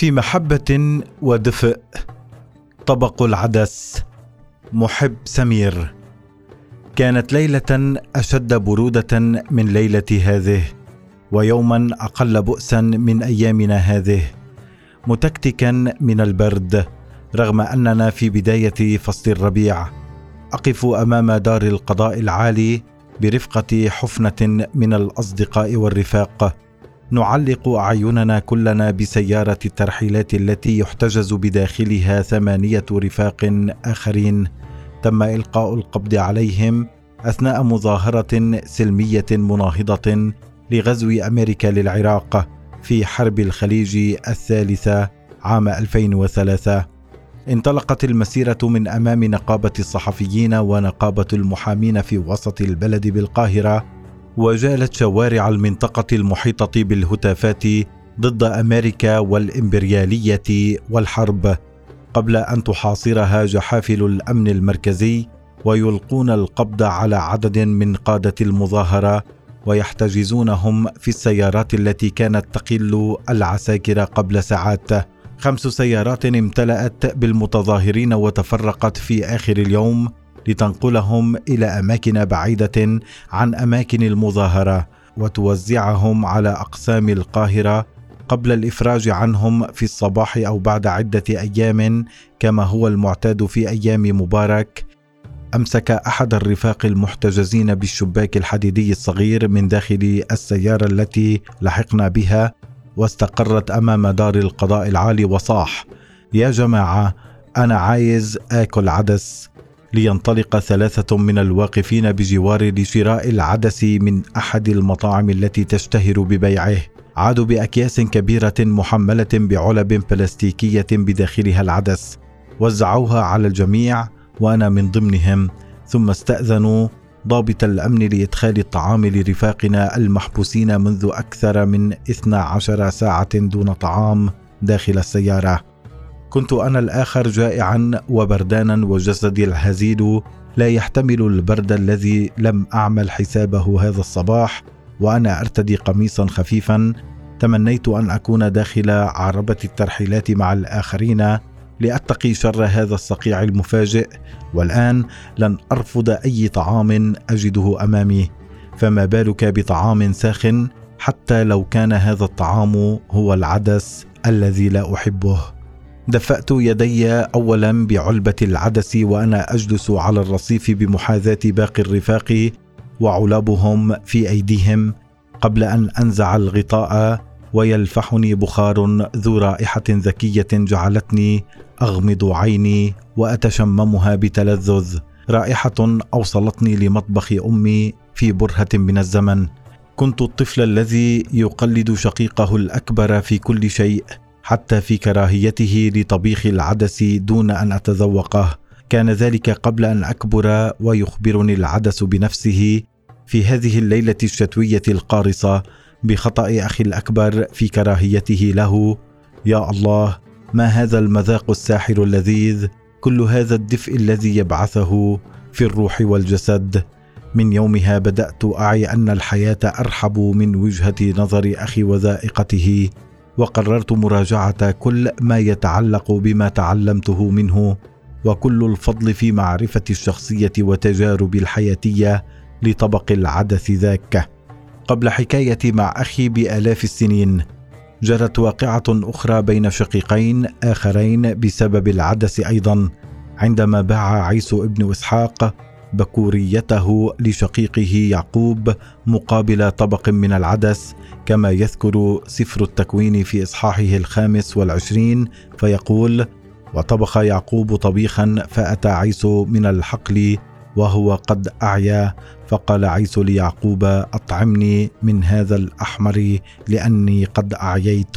في محبة ودفء. طبق العدس، محب سمير. كانت ليلة أشد برودة من ليلة هذه، ويوما أقل بؤسا من أيامنا هذه، متكتكا من البرد، رغم أننا في بداية فصل الربيع. أقف أمام دار القضاء العالي برفقة حفنة من الأصدقاء والرفاق، نعلق أعيننا كلنا بسيارة الترحيلات التي يحتجز بداخلها 8 رفاق آخرين تم إلقاء القبض عليهم أثناء مظاهرة سلمية مناهضة لغزو أمريكا للعراق في حرب الخليج الثالثة عام 2003. انطلقت المسيرة من أمام نقابة الصحفيين ونقابة المحامين في وسط البلد بالقاهرة، وجالت شوارع المنطقة المحيطة بالهتافات ضد أمريكا والإمبريالية والحرب، قبل أن تحاصرها جحافل الأمن المركزي ويلقون القبض على عدد من قادة المظاهرة ويحتجزونهم في السيارات التي كانت تقل العساكر قبل ساعات. 5 سيارات امتلأت بالمتظاهرين وتفرقت في آخر اليوم لتنقلهم إلى أماكن بعيدة عن أماكن المظاهرة وتوزعهم على أقسام القاهرة قبل الإفراج عنهم في الصباح أو بعد عدة أيام كما هو المعتاد في أيام مبارك. أمسك أحد الرفاق المحتجزين بالشباك الحديدي الصغير من داخل السيارة التي لحقنا بها واستقرت أمام دار القضاء العالي وصاح: يا جماعة، أنا عايز آكل عدس. لينطلق 3 من الواقفين بجوار لشراء العدس من أحد المطاعم التي تشتهر ببيعه. عادوا بأكياس كبيرة محملة بعلب بلاستيكية بداخلها العدس، وزعوها على الجميع وأنا من ضمنهم، ثم استأذنوا ضابط الأمن لإدخال الطعام لرفاقنا المحبوسين منذ أكثر من 12 ساعة دون طعام داخل السيارة. كنت أنا الآخر جائعا وبردانا، وجسدي الهزيل لا يحتمل البرد الذي لم أعمل حسابه هذا الصباح، وأنا أرتدي قميصا خفيفا. تمنيت أن أكون داخل عربة الترحيلات مع الآخرين لأتقي شر هذا الصقيع المفاجئ، والآن لن أرفض أي طعام أجده أمامي، فما بالك بطعام ساخن، حتى لو كان هذا الطعام هو العدس الذي لا أحبه. دفأت يدي أولا بعلبة العدس وأنا أجلس على الرصيف بمحاذاة باقي الرفاق وعلبهم في أيديهم، قبل أن أنزع الغطاء ويلفحني بخار ذو رائحة ذكية جعلتني أغمض عيني وأتشممها بتلذذ، رائحة أوصلتني لمطبخ أمي في برهة من الزمن. كنت الطفل الذي يقلد شقيقه الأكبر في كل شيء، حتى في كراهيته لطبيخ العدس دون أن أتذوقه. كان ذلك قبل أن أكبر ويخبرني العدس بنفسه في هذه الليلة الشتوية القارصة بخطأ أخي الأكبر في كراهيته له. يا الله، ما هذا المذاق الساحر اللذيذ، كل هذا الدفء الذي يبعثه في الروح والجسد. من يومها بدأت أعي أن الحياة أرحب من وجهة نظر أخي وذائقته، وقررت مراجعة كل ما يتعلق بما تعلمته منه، وكل الفضل في معرفة الشخصية وتجارب الحياتية لطبق العدس ذاك. قبل حكايتي مع أخي بآلاف السنين، جرت واقعة أخرى بين شقيقين آخرين بسبب العدس أيضا، عندما باع عيسو ابن إسحاق بكوريته لشقيقه يعقوب مقابل طبق من العدس، كما يذكر سفر التكوين في إصحاحه 25، فيقول: وطبخ يعقوب طبيخا فأتى عيسو من الحقل وهو قد أعيا، فقال عيسو ليعقوب: أطعمني من هذا الأحمر لأني قد أعييت.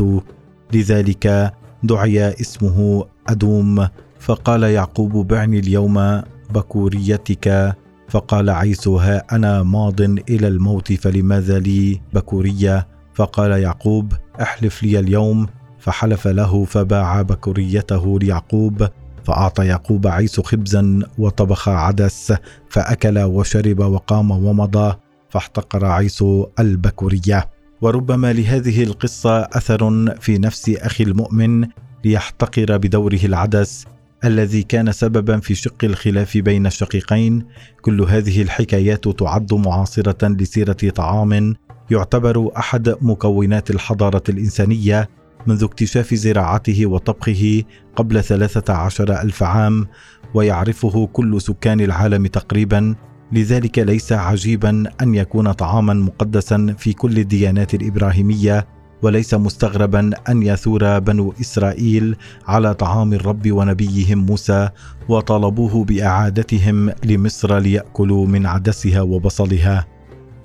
لذلك دعي اسمه أدوم، فقال يعقوب: بعني اليوم بكوريتك. فقال عيسو: ها أنا ماض إلى الموت، فلماذا لي بكورية؟ فقال يعقوب: أحلف لي اليوم. فحلف له، فباع بكوريته ليعقوب. فأعطى يعقوب عيسو خبزا وطبخ عدس، فأكل وشرب وقام ومضى، فاحتقر عيسو البكورية. وربما لهذه القصة أثر في نفس أخي المؤمن ليحتقر بدوره العدس الذي كان سببا في شق الخلاف بين الشقيقين. كل هذه الحكايات تعد معاصرة لسيرة طعام يعتبر أحد مكونات الحضارة الإنسانية منذ اكتشاف زراعته وطبخه قبل 13,000 عام، ويعرفه كل سكان العالم تقريبا، لذلك ليس عجيبا أن يكون طعاما مقدسا في كل الديانات الإبراهيمية، وليس مستغربا أن يثور بنو إسرائيل على طعام الرب ونبيهم موسى وطلبوه بإعادتهم لمصر ليأكلوا من عدسها وبصلها.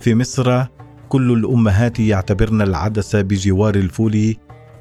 في مصر كل الأمهات يعتبرن العدس بجوار الفول،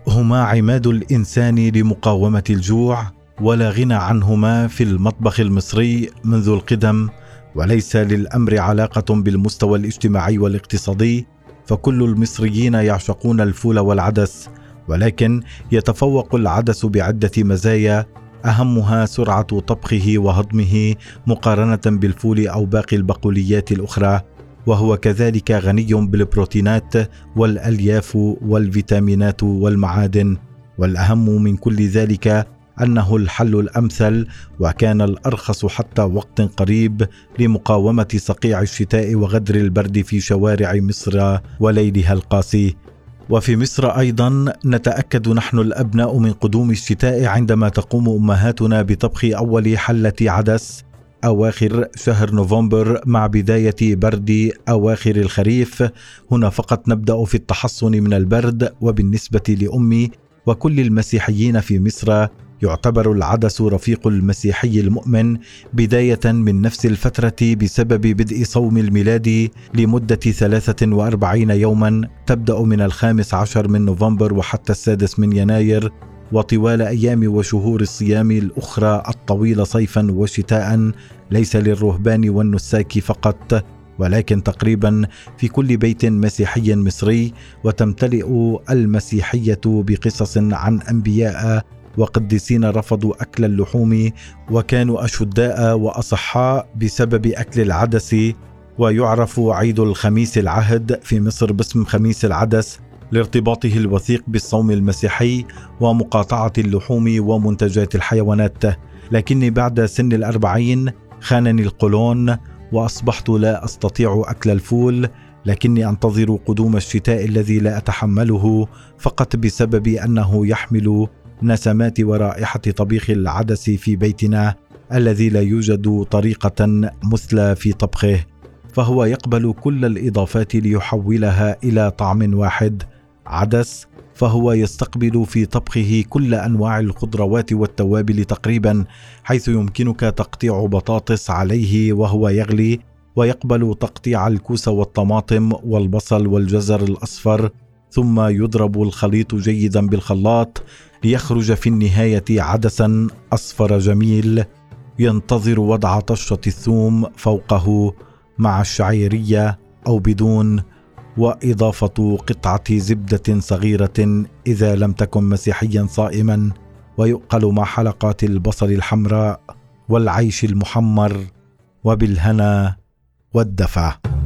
هما عماد الإنسان لمقاومة الجوع، ولا غنى عنهما في المطبخ المصري منذ القدم، وليس للأمر علاقة بالمستوى الاجتماعي والاقتصادي، فكل المصريين يعشقون الفول والعدس، ولكن يتفوق العدس بعدة مزايا، أهمها سرعة طبخه وهضمه مقارنة بالفول أو باقي البقوليات الأخرى، وهو كذلك غني بالبروتينات والألياف والفيتامينات والمعادن، والأهم من كل ذلك أنه الحل الأمثل وكان الأرخص حتى وقت قريب لمقاومة صقيع الشتاء وغدر البرد في شوارع مصر وليلها القاسي. وفي مصر أيضا نتأكد نحن الأبناء من قدوم الشتاء عندما تقوم أمهاتنا بطبخ أول حلة عدس أواخر شهر نوفمبر مع بداية برد أواخر الخريف. هنا فقط نبدأ في التحصن من البرد. وبالنسبة لأمي وكل المسيحيين في مصر، يعتبر العدس رفيق المسيحي المؤمن بداية من نفس الفترة بسبب بدء صوم الميلادي لمدة 43 يوما تبدأ من 15 من نوفمبر وحتى 6 من يناير، وطوال أيام وشهور الصيام الأخرى الطويلة صيفا وشتاء، ليس للرهبان والنساك فقط ولكن تقريبا في كل بيت مسيحي مصري. وتمتلئ المسيحية بقصص عن أنبياء وقديسين رفضوا أكل اللحوم وكانوا أشداء وأصحاء بسبب أكل العدس. ويعرف عيد الخميس العهد في مصر باسم خميس العدس لارتباطه الوثيق بالصوم المسيحي ومقاطعة اللحوم ومنتجات الحيوانات. لكني بعد سن 40 خانني القولون وأصبحت لا أستطيع أكل الفول، لكني أنتظر قدوم الشتاء الذي لا أتحمله فقط بسبب أنه يحمل نسمات ورائحة طبيخ العدس في بيتنا الذي لا يوجد طريقة مثلى في طبخه، فهو يقبل كل الإضافات ليحولها إلى طعم واحد عدس، فهو يستقبل في طبخه كل أنواع الخضروات والتوابل تقريبا، حيث يمكنك تقطيع بطاطس عليه وهو يغلي، ويقبل تقطيع الكوسة والطماطم والبصل والجزر الأصفر، ثم يضرب الخليط جيدا بالخلاط ليخرج في النهاية عدسا أصفر جميل. ينتظر وضع طشة الثوم فوقه مع الشعيرية أو بدون، وإضافة قطعة زبدة صغيرة إذا لم تكن مسيحيا صائما، ويؤكل مع حلقات البصل الحمراء والعيش المحمر. وبالهنا والدفا.